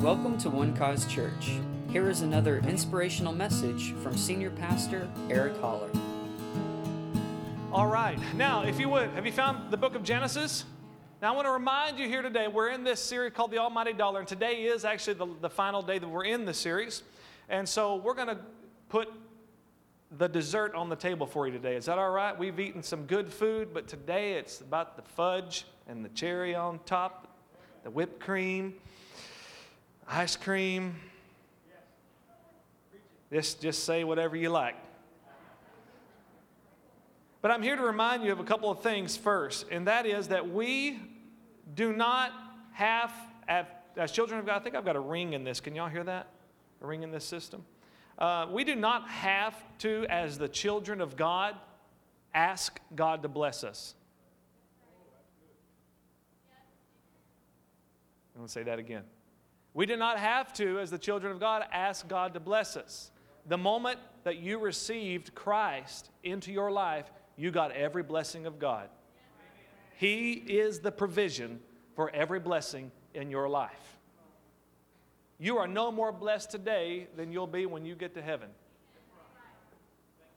Welcome to One Cause Church. Here is another inspirational message from Senior Pastor Eric Holler. All right. Now, if you would, have you found the book of Genesis? Now, I want to remind you here today, we're in this series called The Almighty Dollar, and today is actually the final day that we're in the series. And so we're going to put the dessert on the table for you today. Is that all right? We've eaten some good food, but today it's about the fudge and the cherry on top, the whipped cream. Ice cream. Just say whatever you like. But I'm here to remind you of a couple of things first, and that is that we do not have, as children of God, I think I've got a ring in this. Can y'all hear that? A ring in this system. We do not have to, as the children of God, ask God to bless us. I'm going to say that again. We do not have to, as the children of God, ask God to bless us. The moment that you received Christ into your life, you got every blessing of God. He is the provision for every blessing in your life. You are no more blessed today than you'll be when you get to heaven.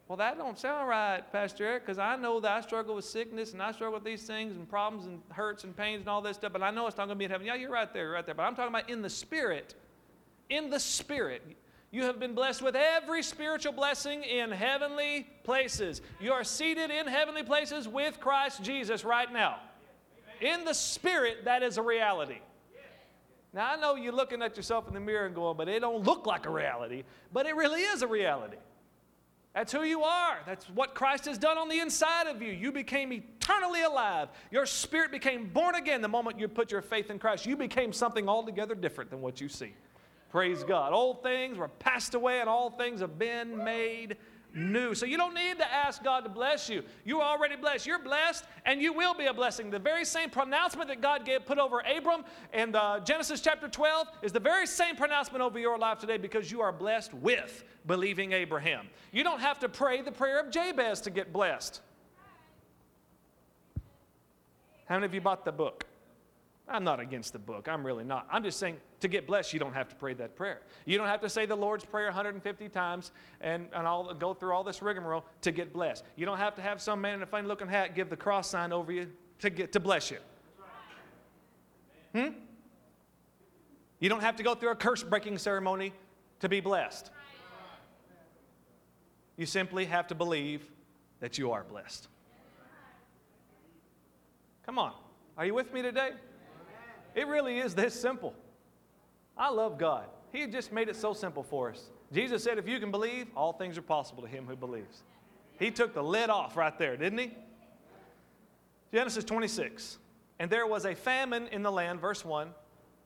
Well, that don't sound right, Pastor Eric, because I know that I struggle with sickness and I struggle with these things and problems and hurts and pains and all this stuff, but I know it's not going to be in heaven. Yeah, you're right there, But I'm talking about in the Spirit. In the Spirit. You have been blessed with every spiritual blessing in heavenly places. You are seated in heavenly places with Christ Jesus right now. In the Spirit, that is a reality. Now, I know you're looking at yourself in the mirror and going, but it don't look like a reality, but it really is a reality. That's who you are. That's what Christ has done on the inside of you. You became eternally alive. Your spirit became born again the moment you put your faith in Christ. You became something altogether different than what you see. Praise God. Old things were passed away and all things have been made new. So you don't need to ask God to bless you. You're already blessed. You're blessed and you will be a blessing. The very same pronouncement that God put over Abram in Genesis chapter 12 is the very same pronouncement over your life today because you are blessed with believing Abraham. You don't have to pray the prayer of Jabez to get blessed. How many of you bought the book? I'm not against the book. I'm really not. I'm just saying to get blessed, you don't have to pray that prayer. You don't have to say the Lord's Prayer 150 times and I'll go through all this rigmarole to get blessed. You don't have to have some man in a funny-looking hat give the cross sign over you to bless you. You don't have to go through a curse-breaking ceremony to be blessed. You simply have to believe that you are blessed. Come on. Are you with me today? It really is this simple. I love God. He just made it so simple for us. Jesus said, if you can believe, all things are possible to him who believes. He took the lid off right there, didn't he? Genesis 26. And there was a famine in the land, verse 1.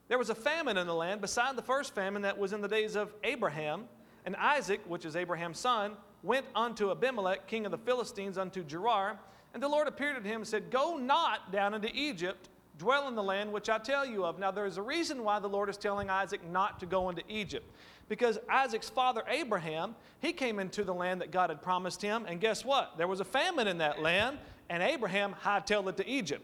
There was a famine in the land beside the first famine that was in the days of Abraham. And Isaac, which is Abraham's son, went unto Abimelech, king of the Philistines, unto Gerar. And the Lord appeared unto him and said, go not down into Egypt, dwell in the land which I tell you of. Now, there is a reason why the Lord is telling Isaac not to go into Egypt. Because Isaac's father, Abraham, he came into the land that God had promised him. And guess what? There was a famine in that land, and Abraham hightailed it to Egypt.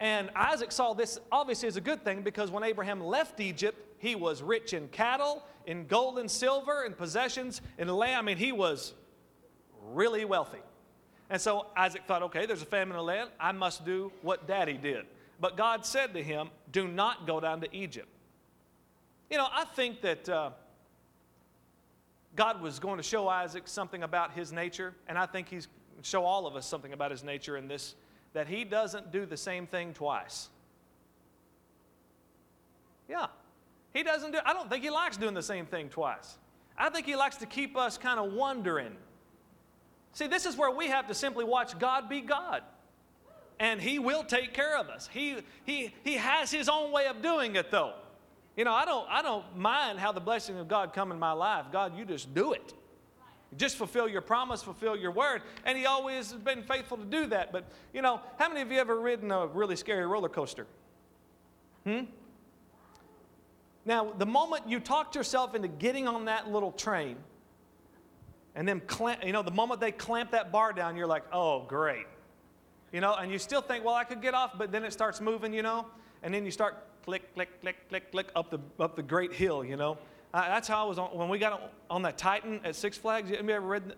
And Isaac saw this obviously as a good thing because when Abraham left Egypt, he was rich in cattle, in gold and silver, in possessions, in land. I mean, he was really wealthy. And so Isaac thought, okay, there's a famine in the land. I must do what Daddy did. But God said to him, do not go down to Egypt. You know, I think that God was going to show Isaac something about his nature, and I think he's show all of us something about his nature in this, that he doesn't do the same thing twice. Yeah. I don't think he likes doing the same thing twice. I think he likes to keep us kind of wondering. See, this is where we have to simply watch God be God. And he will take care of us. He has his own way of doing it, though. You know, I don't mind how the blessing of God come in my life. God, you just do it. Just fulfill your promise, fulfill your word. And he always has been faithful to do that. But, you know, how many of you ever ridden a really scary roller coaster? Now, the moment you talked yourself into getting on that little train, and then, the moment they clamp that bar down, you're like, oh, great. You know, and you still think, well, I could get off, but then it starts moving, and then you start click, click, click, click, click up the great hill, you know. That's how I was on, when we got on that Titan at Six Flags. Anybody ever read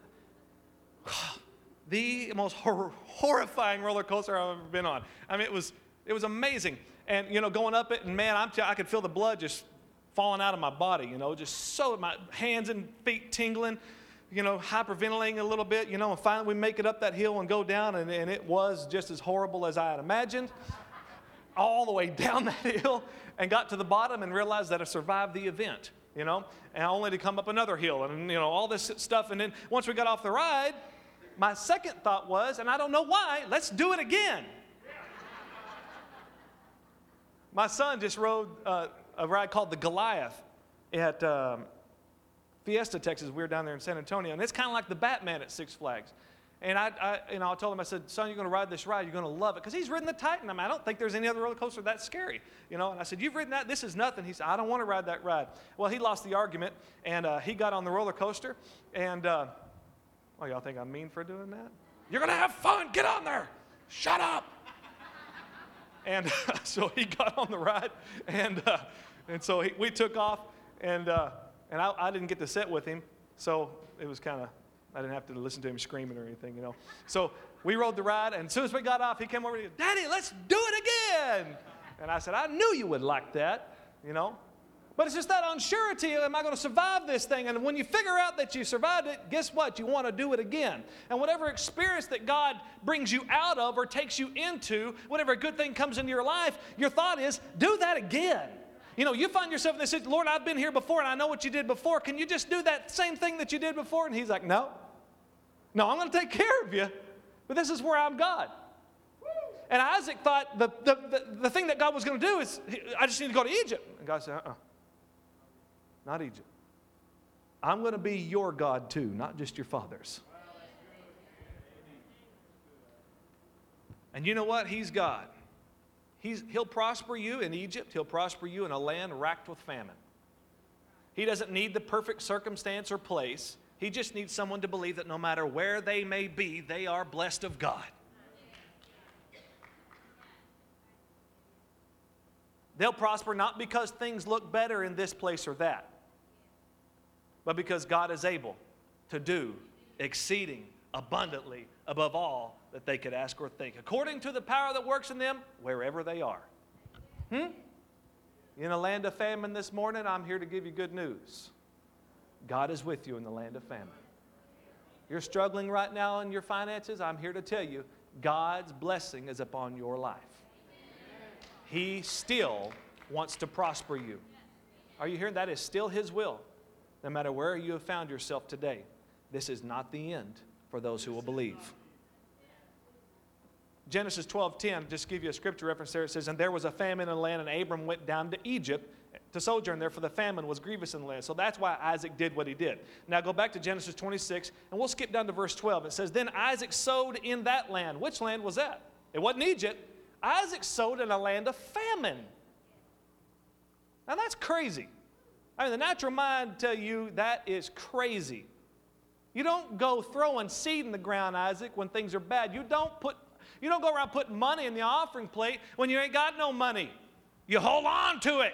the most horrifying roller coaster I've ever been on? I mean, it was amazing. And, you know, going up it, and, man, I could feel the blood just falling out of my body, you know, just so my hands and feet tingling, you know, hyperventilating a little bit, you know. And finally we make it up that hill and go down, and it was just as horrible as I had imagined. All the way down that hill and got to the bottom and realized that I survived the event. You know, and only to come up another hill and, you know, all this stuff. And then once we got off the ride, my second thought was, and I don't know why, let's do it again. Yeah. My son just rode a ride called the Goliath at Fiesta Texas. We were down there in San Antonio. And it's kind of like the Batman at Six Flags. And I told him, I said, son, you're going to ride this ride. You're going to love it. Because he's ridden the Titan. I mean, I don't think there's any other roller coaster that's scary. You know, and I said, you've ridden that. This is nothing. He said, I don't want to ride that ride. Well, he lost the argument, and he got on the roller coaster. And, oh, y'all think I'm mean for doing that? You're going to have fun. Get on there. Shut up. And so he got on the ride. And so we took off. And I didn't get to sit with him. So it was kind of. I didn't have to listen to him screaming or anything, you know. So we rode the ride, and as soon as we got off, he came over and he said, Daddy, let's do it again. And I said, I knew you would like that, you know. But it's just that uncertainty, am I going to survive this thing? And when you figure out that you survived it, guess what? You want to do it again. And whatever experience that God brings you out of or takes you into, whatever good thing comes into your life, your thought is, do that again. You know, you find yourself in this situation, Lord, I've been here before, and I know what you did before. Can you just do that same thing that you did before? And he's like, no. No, I'm going to take care of you, but this is where I'm God. And Isaac thought the thing that God was going to do is, I just need to go to Egypt. And God said, not Egypt. I'm going to be your God too, not just your father's. And you know what? He's God. He'll prosper you in Egypt. He'll prosper you in a land racked with famine. He doesn't need the perfect circumstance or place. He just needs someone to believe that no matter where they may be, they are blessed of God. They'll prosper not because things look better in this place or that, but because God is able to do exceeding abundantly above all that they could ask or think, according to the power that works in them, wherever they are. In a land of famine this morning, I'm here to give you good news. God is with you in the land of famine. You're struggling right now in your finances. I'm here to tell you, God's blessing is upon your life. He still wants to prosper you. Are you hearing? That is still His will. No matter where you have found yourself today, this is not the end for those who will believe. Genesis 12:10, just give you a scripture reference there. It says, and there was a famine in the land, and Abram went down to Egypt to sojourn there, for the famine was grievous in the land. So that's why Isaac did what he did. Now go back to Genesis 26, and we'll skip down to verse 12. It says, then Isaac sowed in that land. Which land was that? It wasn't Egypt. Isaac sowed in a land of famine. Now that's crazy. I mean, the natural mind tell you that is crazy. You don't go throwing seed in the ground, Isaac, when things are bad. You don't go around putting money in the offering plate when you ain't got no money. You hold on to it.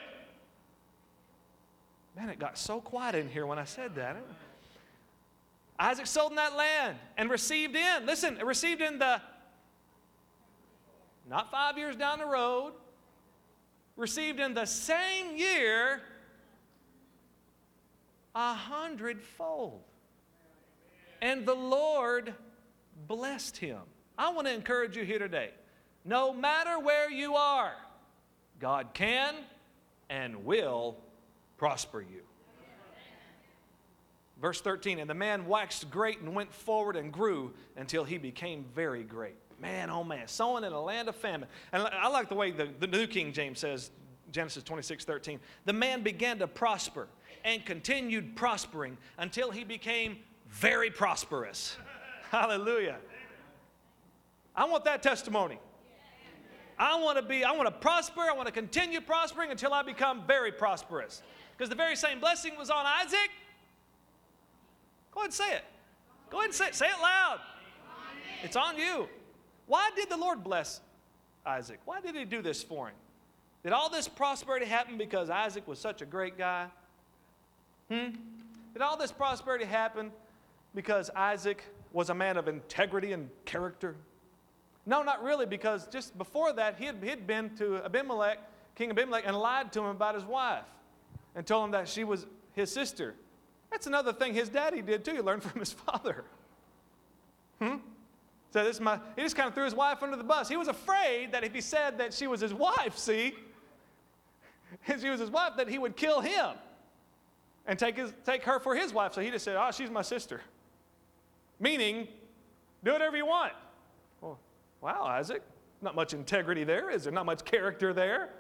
Man, it got so quiet in here when I said that. Isaac sold in that land and received in. Listen, received in the, not 5 years down the road, received in the same year 100-fold. And the Lord blessed him. I want to encourage you here today. No matter where you are, God can and will prosper you. Verse 13, and the man waxed great and went forward and grew until he became very great. Man, oh man, sowing in a land of famine. And I like the way the New King James says, Genesis 26:13, the man began to prosper and continued prospering until he became very prosperous. Hallelujah. I want that testimony. I want to prosper. I want to continue prospering until I become very prosperous. Because the very same blessing was on Isaac. Go ahead and say it. Go ahead and say it. Say it loud. It's on you. Why did the Lord bless Isaac? Why did He do this for him? Did all this prosperity happen because Isaac was such a great guy? Did all this prosperity happen because Isaac was a man of integrity and character? No, not really, because just before that, he had been to Abimelech, King Abimelech, and lied to him about his wife and told him that she was his sister. That's another thing his daddy did, too. He learned from his father. So he just kind of threw his wife under the bus. He was afraid that if he said that she was his wife, if she was his wife, that he would kill him and take her for his wife. So he just said, oh, she's my sister. Meaning, do whatever you want. Well, wow, Isaac, not much integrity there, is there? Not much character there.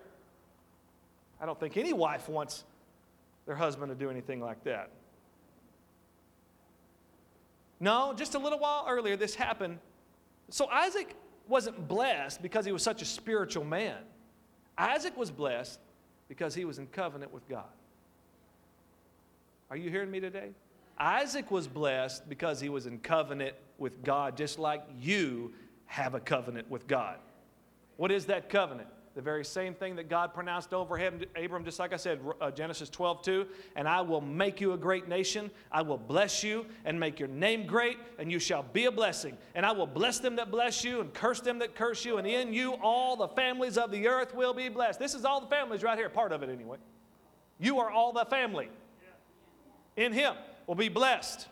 I don't think any wife wants their husband to do anything like that. No, just a little while earlier this happened. So Isaac wasn't blessed because he was such a spiritual man. Isaac was blessed because he was in covenant with God. Are you hearing me today? Isaac was blessed because he was in covenant with God, just like you have a covenant with God. What is that covenant? The very same thing that God pronounced over him, Abram, just like I said, Genesis 12:2, and I will make you a great nation, I will bless you and make your name great, and you shall be a blessing. And I will bless them that bless you and curse them that curse you, and in you all the families of the earth will be blessed. This is all the families right here, part of it anyway. You are all the family. In him will be blessed.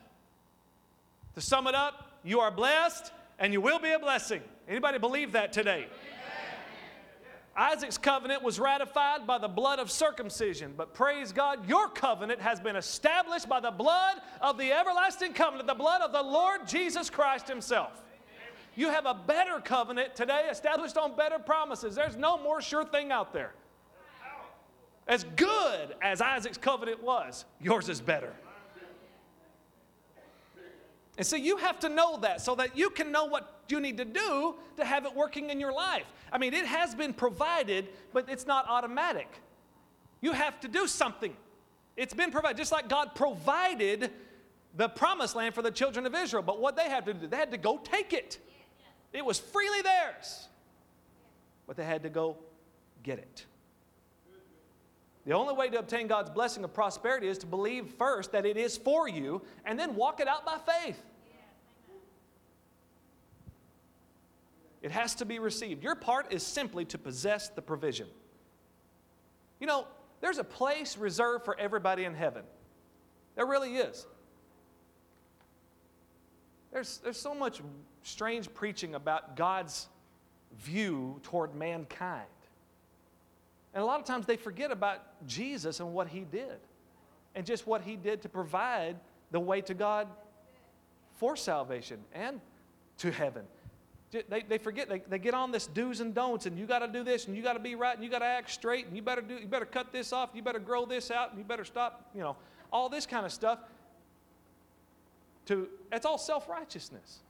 To sum it up, you are blessed and you will be a blessing. Anybody believe that today? Isaac's covenant was ratified by the blood of circumcision, but praise God, your covenant has been established by the blood of the everlasting covenant, the blood of the Lord Jesus Christ himself. You have a better covenant today established on better promises. There's no more sure thing out there. As good as Isaac's covenant was, yours is better. And so you have to know that so that you can know what you need to do to have it working in your life. I mean, it has been provided, but it's not automatic. You have to do something. It's been provided, just like God provided the promised land for the children of Israel. But what they had to do, they had to go take it. It was freely theirs, but they had to go get it. The only way to obtain God's blessing of prosperity is to believe first that it is for you and then walk it out by faith. It has to be received. Your part is simply to possess the provision. You know, there's a place reserved for everybody in heaven. There really is. There's so much strange preaching about God's view toward mankind. And a lot of times they forget about Jesus and what he did. And just what he did to provide the way to God for salvation and to heaven. They forget, they get on this do's and don'ts, and you got to do this, and you got to be right, and you got to act straight, and you better cut this off, and you better grow this out, and you better stop, you know, all this kind of stuff. That's all self-righteousness.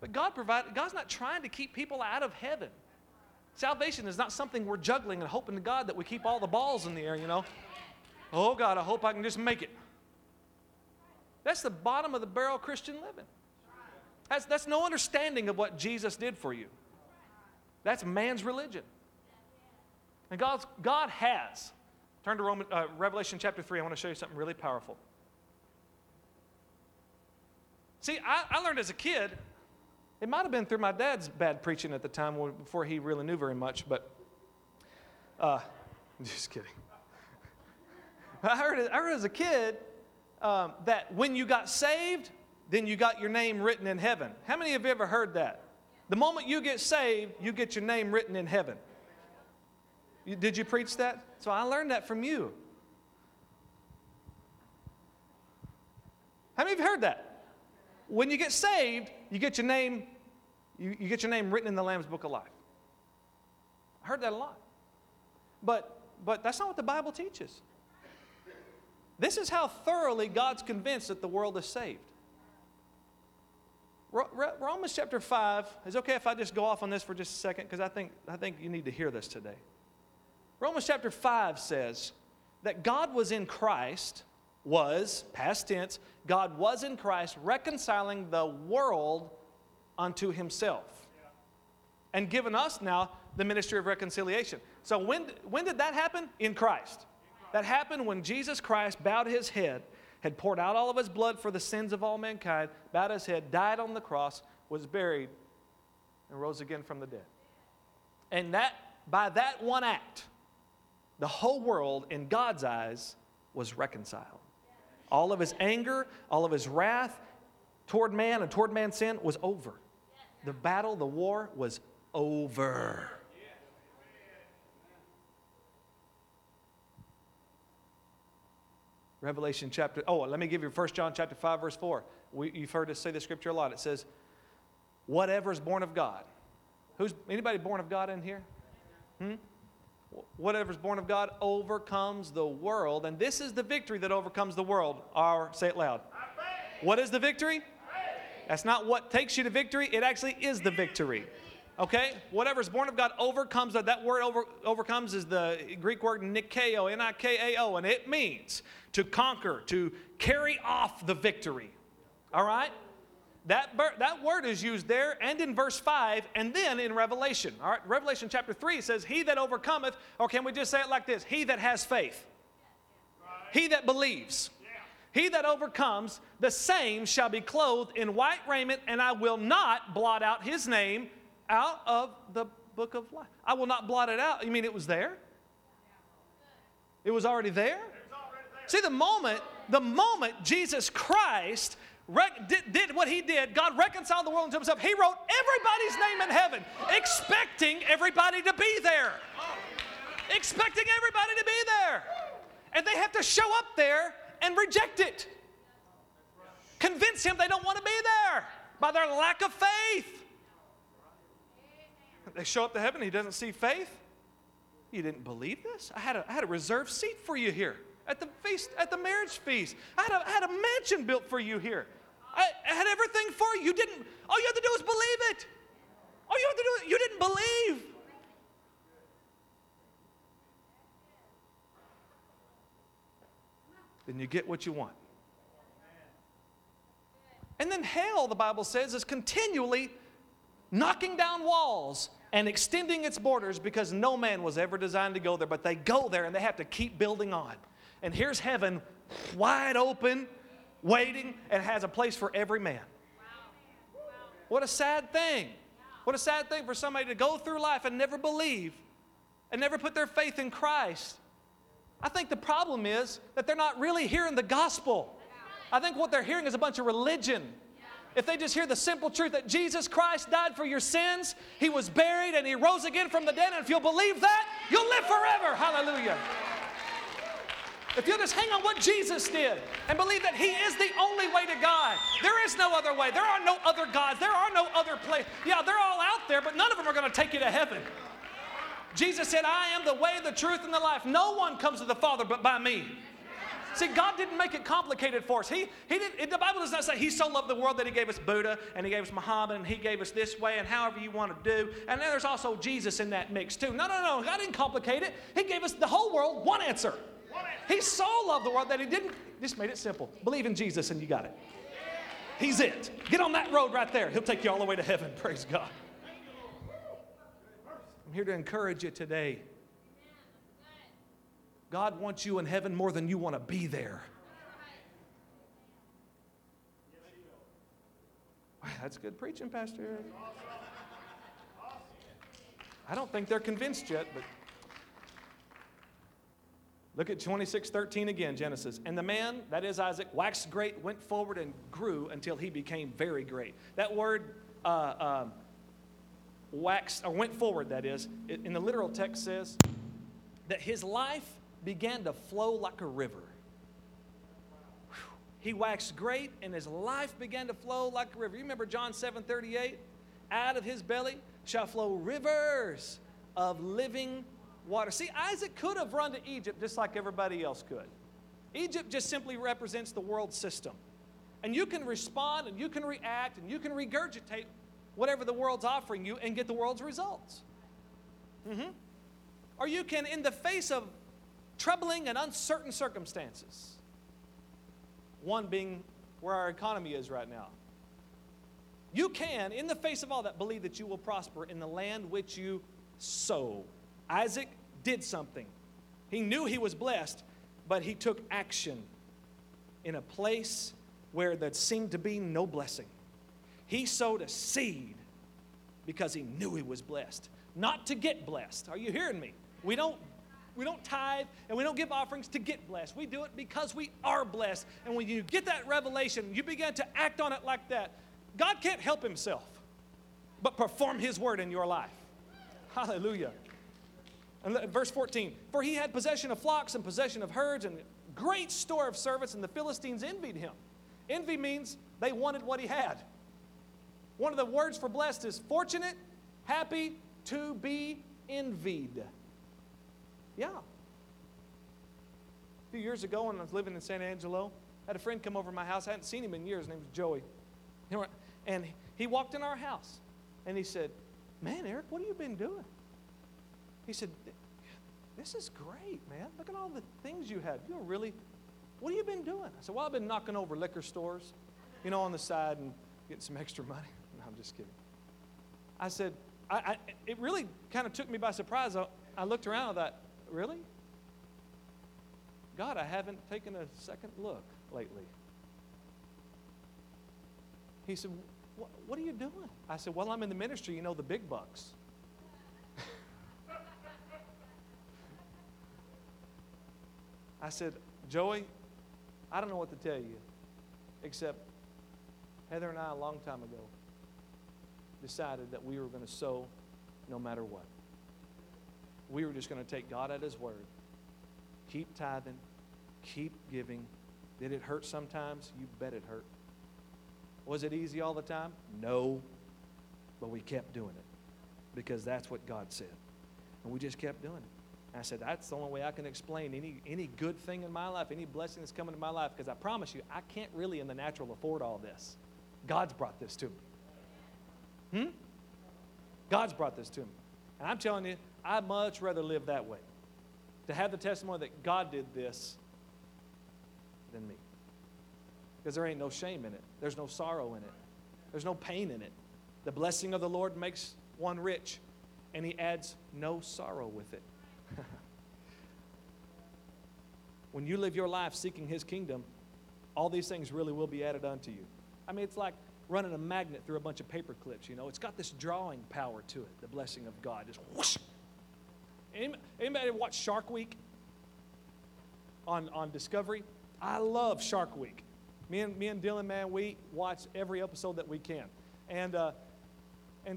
But God's not trying to keep people out of heaven. Salvation is not something we're juggling and hoping to God that we keep all the balls in the air, you know. Oh, God, I hope I can just make it. That's the bottom of the barrel Christian living. That's no understanding of what Jesus did for you. That's man's religion. And God has. Turn to Revelation chapter 3. I want to show you something really powerful. See, I learned as a kid. It might have been through my dad's bad preaching at the time before he really knew very much, but I'm just kidding. I heard as a kid that when you got saved, then you got your name written in heaven. How many of you ever heard that? The moment you get saved, you get your name written in heaven. Did you preach that? So I learned that from you. How many of you heard that? When you get saved, you get your name you get your name written in the Lamb's Book of Life. I heard that a lot. But that's not what the Bible teaches. This is how thoroughly God's convinced that the world is saved. Romans chapter 5, is it okay if I just go off on this for just a second? Because I think you need to hear this today. Romans chapter 5 says that God was in Christ, past tense, God was in Christ reconciling the world unto himself and given us now the ministry of reconciliation. So when did that happen? In Christ. That happened when Jesus Christ bowed his head, had poured out all of his blood for the sins of all mankind, bowed his head, died on the cross, was buried, and rose again from the dead. And that by that one act, the whole world in God's eyes was reconciled. All of his anger, all of his wrath toward man and toward man's sin was over. The battle, the war was over. Revelation chapter, let me give you 1 John chapter 5, verse 4. You've heard us say this scripture a lot. It says, whatever is born of God. Anybody born of God in here? Whatever is born of God overcomes the world. And this is the victory that overcomes the world. Say it loud. What is the victory? That's not what takes you to victory. It actually is the victory. Okay? Whatever is born of God overcomes. That word overcomes is the Greek word nikao, N-I-K-A-O, and it means to conquer, to carry off the victory. All right? That word is used there and in verse 5 and then in Revelation. All right? Revelation chapter 3 says, he that overcometh, or can we just say it like this? He that has faith. He that believes. He that overcomes, the same shall be clothed in white raiment, and I will not blot out his name out of the book of life. I will not blot it out. You mean it was there? It was already there? See, the moment Jesus Christ did what he did, God reconciled the world unto himself. He wrote everybody's name in heaven, expecting everybody to be there. Expecting everybody to be there. And they have to show up there and reject it. Convince him they don't want to be there by their lack of faith. They show up to heaven, he doesn't see faith. You didn't believe this? I had a reserved seat for you here at the feast, at the marriage feast. I had a mansion built for you here. I had everything for you. You didn't. All you had to do was believe it. All you had to do, you didn't believe. Then you get what you want. And then hell, the Bible says, is continually knocking down walls and extending its borders because no man was ever designed to go there, but they go there and they have to keep building on. And here's heaven wide open, waiting, and has a place for every man. Wow. What a sad thing. What a sad thing for somebody to go through life and never believe and never put their faith in Christ. I think the problem is that they're not really hearing the gospel. I think what they're hearing is a bunch of religion. If they just hear the simple truth that Jesus Christ died for your sins, he was buried, and he rose again from the dead, and if you'll believe that, you'll live forever. Hallelujah. If you'll just hang on what Jesus did and believe that he is the only way to God. There is no other way. There are no other gods. There are no other places. Yeah, they're all out there, but none of them are going to take you to heaven. Jesus said, I am the way, the truth, and the life. No one comes to the Father but by me. See, God didn't make it complicated for us. The Bible does not say he so loved the world that he gave us Buddha and he gave us Muhammad and he gave us this way and however you want to do. And then there's also Jesus in that mix too. No. God didn't complicate it. He gave us the whole world one answer. He so loved the world that he didn't. Just made it simple. Believe in Jesus and you got it. He's it. Get on that road right there. He'll take you all the way to heaven. Praise God. I'm here to encourage you today. God wants you in heaven more than you want to be there. Wow, that's good preaching, Pastor. I don't think they're convinced yet, but look at 26:13 again, Genesis. And the man, that is Isaac, waxed great, went forward and grew until he became very great. That word waxed, or went forward, that is, in the literal text says that his life began to flow like a river. Whew. He waxed great, and his life began to flow like a river. You remember John 7:38? Out of his belly shall flow rivers of living water. See, Isaac could have run to Egypt just like everybody else could. Egypt just simply represents the world system. And you can respond, and you can react, and you can regurgitate whatever the world's offering you and get the world's results. Or you can, in the face of troubling and uncertain circumstances, one being where our economy is right now, you can, in the face of all that, believe that you will prosper in the land which you sow. Isaac did something. He knew he was blessed, but he took action in a place where there seemed to be no blessing. He sowed a seed because he knew he was blessed, not to get blessed. Are you hearing me? We don't tithe and we don't give offerings to get blessed. We do it because we are blessed. And when you get that revelation, you begin to act on it like that. God can't help himself but perform his word in your life. Hallelujah. And verse 14, for he had possession of flocks and possession of herds and great store of servants, and the Philistines envied him. Envy means they wanted what he had. One of the words for blessed is fortunate, happy, to be envied. Yeah. A few years ago when I was living in San Angelo, I had a friend come over to my house. I hadn't seen him in years. His name was Joey. And he walked in our house, and he said, man, Eric, what have you been doing? He said, this is great, man. Look at all the things you have. You're really, what have you been doing? I said, well, I've been knocking over liquor stores, on the side and getting some extra money. No, I'm just kidding. I said, it really kind of took me by surprise. I looked around and I thought, really? God, I haven't taken a second look lately. He said, what are you doing? I said, well, I'm in the ministry, the big bucks. I said, Joey, I don't know what to tell you, except Heather and I a long time ago decided that we were going to sow no matter what. We were just going to take God at his word. Keep tithing. Keep giving. Did it hurt sometimes? You bet it hurt. Was it easy all the time? No. But we kept doing it because that's what God said. And we just kept doing it. And I said, that's the only way I can explain any good thing in my life, any blessing that's coming to my life, because I promise you, I can't really in the natural afford all this. God's brought this to me. God's brought this to me. And I'm telling you, I'd much rather live that way, to have the testimony that God did this than me. Because there ain't no shame in it. There's no sorrow in it. There's no pain in it. The blessing of the Lord makes one rich, and he adds no sorrow with it. When you live your life seeking his kingdom, all these things really will be added unto you. I mean, it's like running a magnet through a bunch of paper clips, It's got this drawing power to it, the blessing of God. Just whoosh. Anybody watch Shark Week on Discovery? I love Shark Week. Me and Dylan, man, we watch every episode that we can. And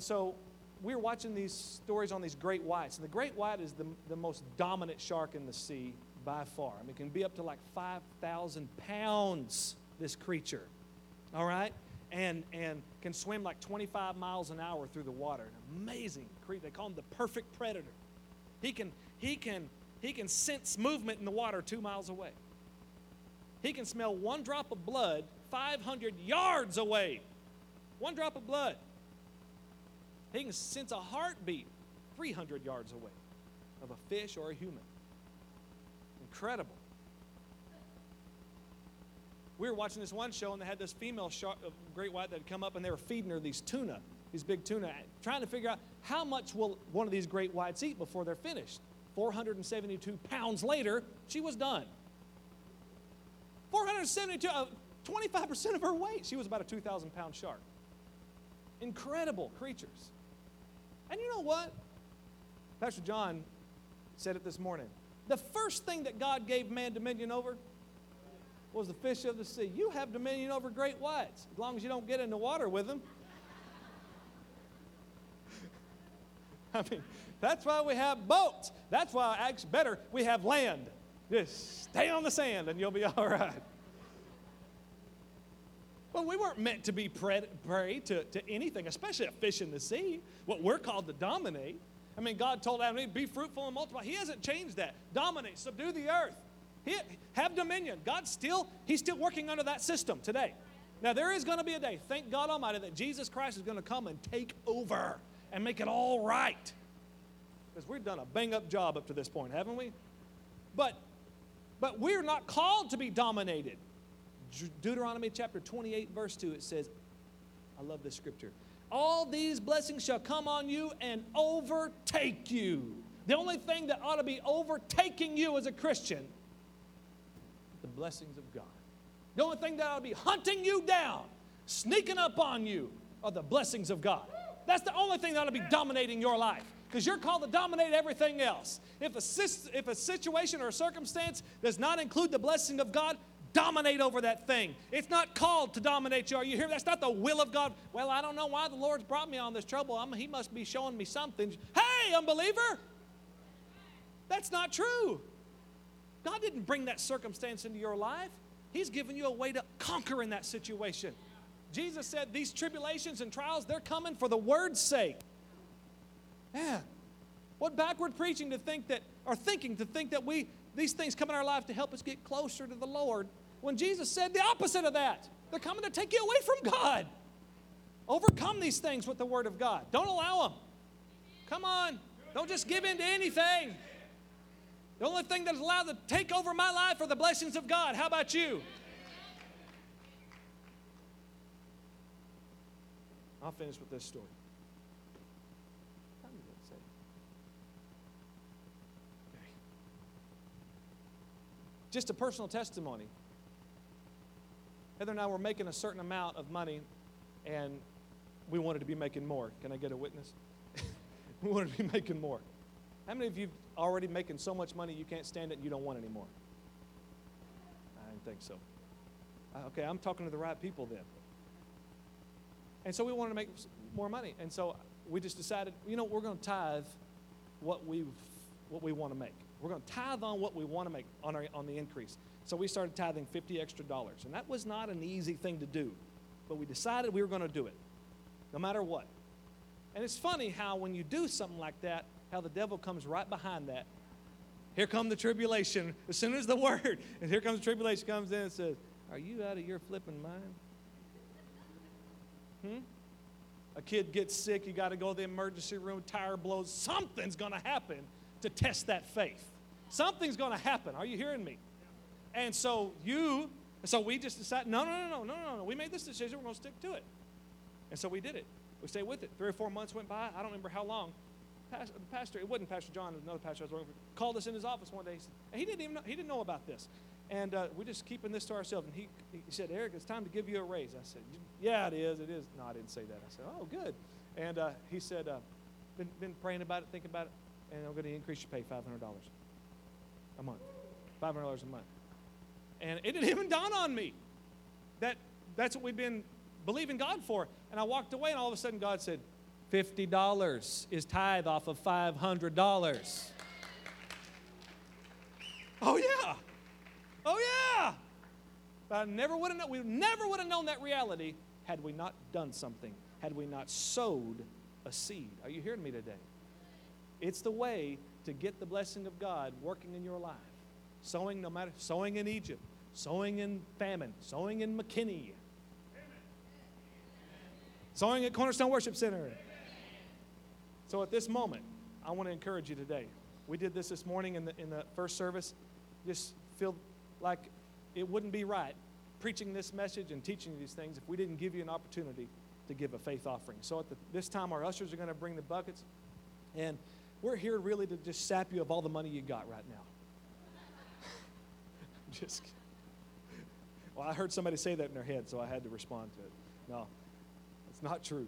so we're watching these stories on these great whites. And the great white is the most dominant shark in the sea by far. I mean, it can be up to like 5,000 pounds, this creature, all right? And can swim like 25 miles an hour through the water. An amazing creature. They call him the perfect predator. He can sense movement in the water 2 miles away. He can smell one drop of blood 500 yards away. One drop of blood. He can sense a heartbeat 300 yards away of a fish or a human. Incredible. We were watching this one show, and they had this female shark, great white, that had come up, and they were feeding her these big tuna, trying to figure out how much will one of these great whites eat before they're finished. 472 pounds later, she was done. 472, 25% of her weight. She was about a 2,000-pound shark. Incredible creatures. And you know what? Pastor John said it this morning. The first thing that God gave man dominion over was the fish of the sea. You have dominion over great whites, as long as you don't get in the water with them. I mean, that's why we have boats. That's why it acts better we have land. Just stay on the sand and you'll be all right. Well, we weren't meant to be prey to anything, especially a fish in the sea, what we're called to dominate. I mean, God told Adam and Eve, be fruitful and multiply. He hasn't changed that. Dominate, subdue the earth. Have dominion. He's still working under that system today. Now, there is going to be a day, thank God Almighty, that Jesus Christ is going to come and take over and make it all right. Because we've done a bang-up job up to this point, haven't we? But we're not called to be dominated. Deuteronomy chapter 28, verse 2, it says, I love this scripture, all these blessings shall come on you and overtake you. The only thing that ought to be overtaking you as a Christian, the blessings of God. The only thing that ought to be hunting you down, sneaking up on you, are the blessings of God. That's the only thing that ought to be dominating your life, because you're called to dominate everything else. If a situation or a circumstance does not include the blessing of God, dominate over that thing. It's not called to dominate you. Are you here? That's not the will of God. Well, I don't know why the Lord's brought me on this trouble. He must be showing me something. Hey, unbeliever! That's not true. God didn't bring that circumstance into your life. He's given you a way to conquer in that situation. Jesus said these tribulations and trials, they're coming for the word's sake. Yeah. What backward preaching to think that these things come in our life to help us get closer to the Lord, when Jesus said the opposite of that. They're coming to take you away from God. Overcome these things with the Word of God. Don't allow them. Come on. Don't just give in to anything. The only thing that's allowed to take over my life are the blessings of God. How about you? I'll finish with this story. Just a personal testimony. Heather and I were making a certain amount of money, and we wanted to be making more. Can I get a witness? We wanted to be making more. How many of you already making so much money you can't stand it and you don't want any more? I didn't think so. Okay, I'm talking to the right people then. And so we wanted to make more money, and so we just decided, we're going to tithe what we want to make. We're going to tithe on what we want to make on the increase. So we started tithing $50 extra. And that was not an easy thing to do. But we decided we were going to do it, no matter what. And it's funny how when you do something like that, how the devil comes right behind that. Here comes the tribulation. As soon as the word, and here comes the tribulation, comes in and says, are you out of your flipping mind? A kid gets sick, you got to go to the emergency room, tire blows, something's going to happen to test that faith. Something's going to happen. Are you hearing me? And so we just decided, no. We made this decision. We're going to stick to it. And so we did it. We stayed with it. 3 or 4 months went by. I don't remember how long. Pastor, it wasn't Pastor John, it was another pastor I was working for, called us in his office one day. He didn't even know, he didn't know about this. And we're just keeping this to ourselves. And he said, Eric, it's time to give you a raise. I said, yeah, it is. No, I didn't say that. I said, oh, good. And he said, been praying about it, thinking about it. And I'm going to increase your pay $500 a month. And it didn't even dawn on me that that's what we've been believing God for. And I walked away, and all of a sudden God said, $50 is tithe off of $500. Oh, yeah. But we never would have known that reality had we not done something, had we not sowed a seed. Are you hearing me today? It's the way to get the blessing of God working in your life. Sowing, no matter, sowing in Egypt, sowing in famine, sowing in McKinney, sowing at Cornerstone Worship Center. Amen. So at this moment, I want to encourage you today. We did this morning in the first service. Just feel like it wouldn't be right preaching this message and teaching these things if we didn't give you an opportunity to give a faith offering. So at this time, our ushers are going to bring the buckets. And we're here really to just sap you of all the money you got right now. Just kidding. Well, I heard somebody say that in their head, so I had to respond to it. No, it's not true.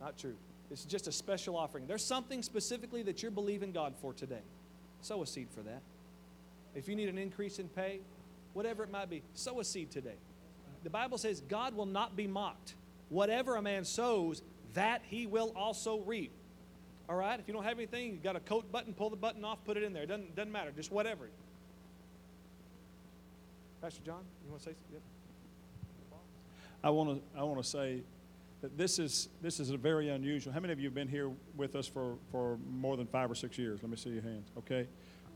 Not true. It's just a special offering. There's something specifically that you're believing God for today. Sow a seed for that. If you need an increase in pay, whatever it might be, sow a seed today. The Bible says God will not be mocked. Whatever a man sows, that he will also reap. All right? If you don't have anything, you've got a coat button, pull the button off, put it in there. It doesn't matter. Just whatever. Pastor John, you want to say something? Yep. I want to say that this is a very unusual. How many of you have been here with us for more than 5 or 6 years? Let me see your hands. Okay?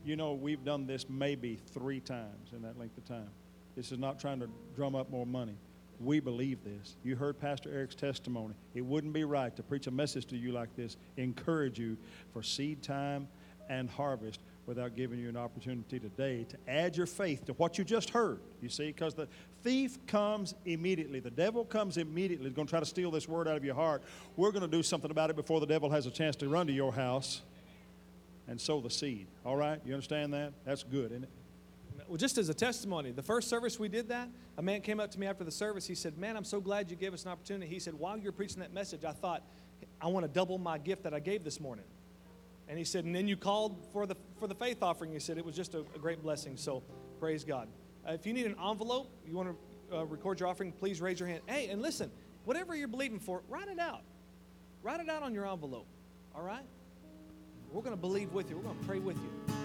We've done this maybe 3 times in that length of time. This is not trying to drum up more money. We believe this. You heard Pastor Eric's testimony. It wouldn't be right to preach a message to you like this, encourage you for seed time and harvest without giving you an opportunity today to add your faith to what you just heard. You see, because the thief comes immediately. The devil comes immediately. He's going to try to steal this word out of your heart. We're going to do something about it before the devil has a chance to run to your house. and sow the seed. All right? You understand that? That's good, isn't it? Well, just as a testimony, the first service we did that, a man came up to me after the service. He said, man, I'm so glad you gave us an opportunity. He said, while you were preaching that message, I thought, I want to double my gift that I gave this morning. And he said, and then you called for the faith offering. He said, it was just a great blessing. So praise God. If you need an envelope, you want to record your offering, please raise your hand. Hey, and listen, whatever you're believing for, write it out. Write it out on your envelope, all right? We're going to believe with you. We're going to pray with you.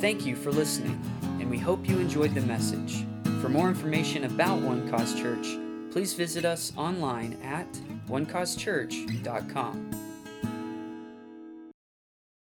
Thank you for listening, and we hope you enjoyed the message. For more information about One Cause Church, please visit us online at onecausechurch.com.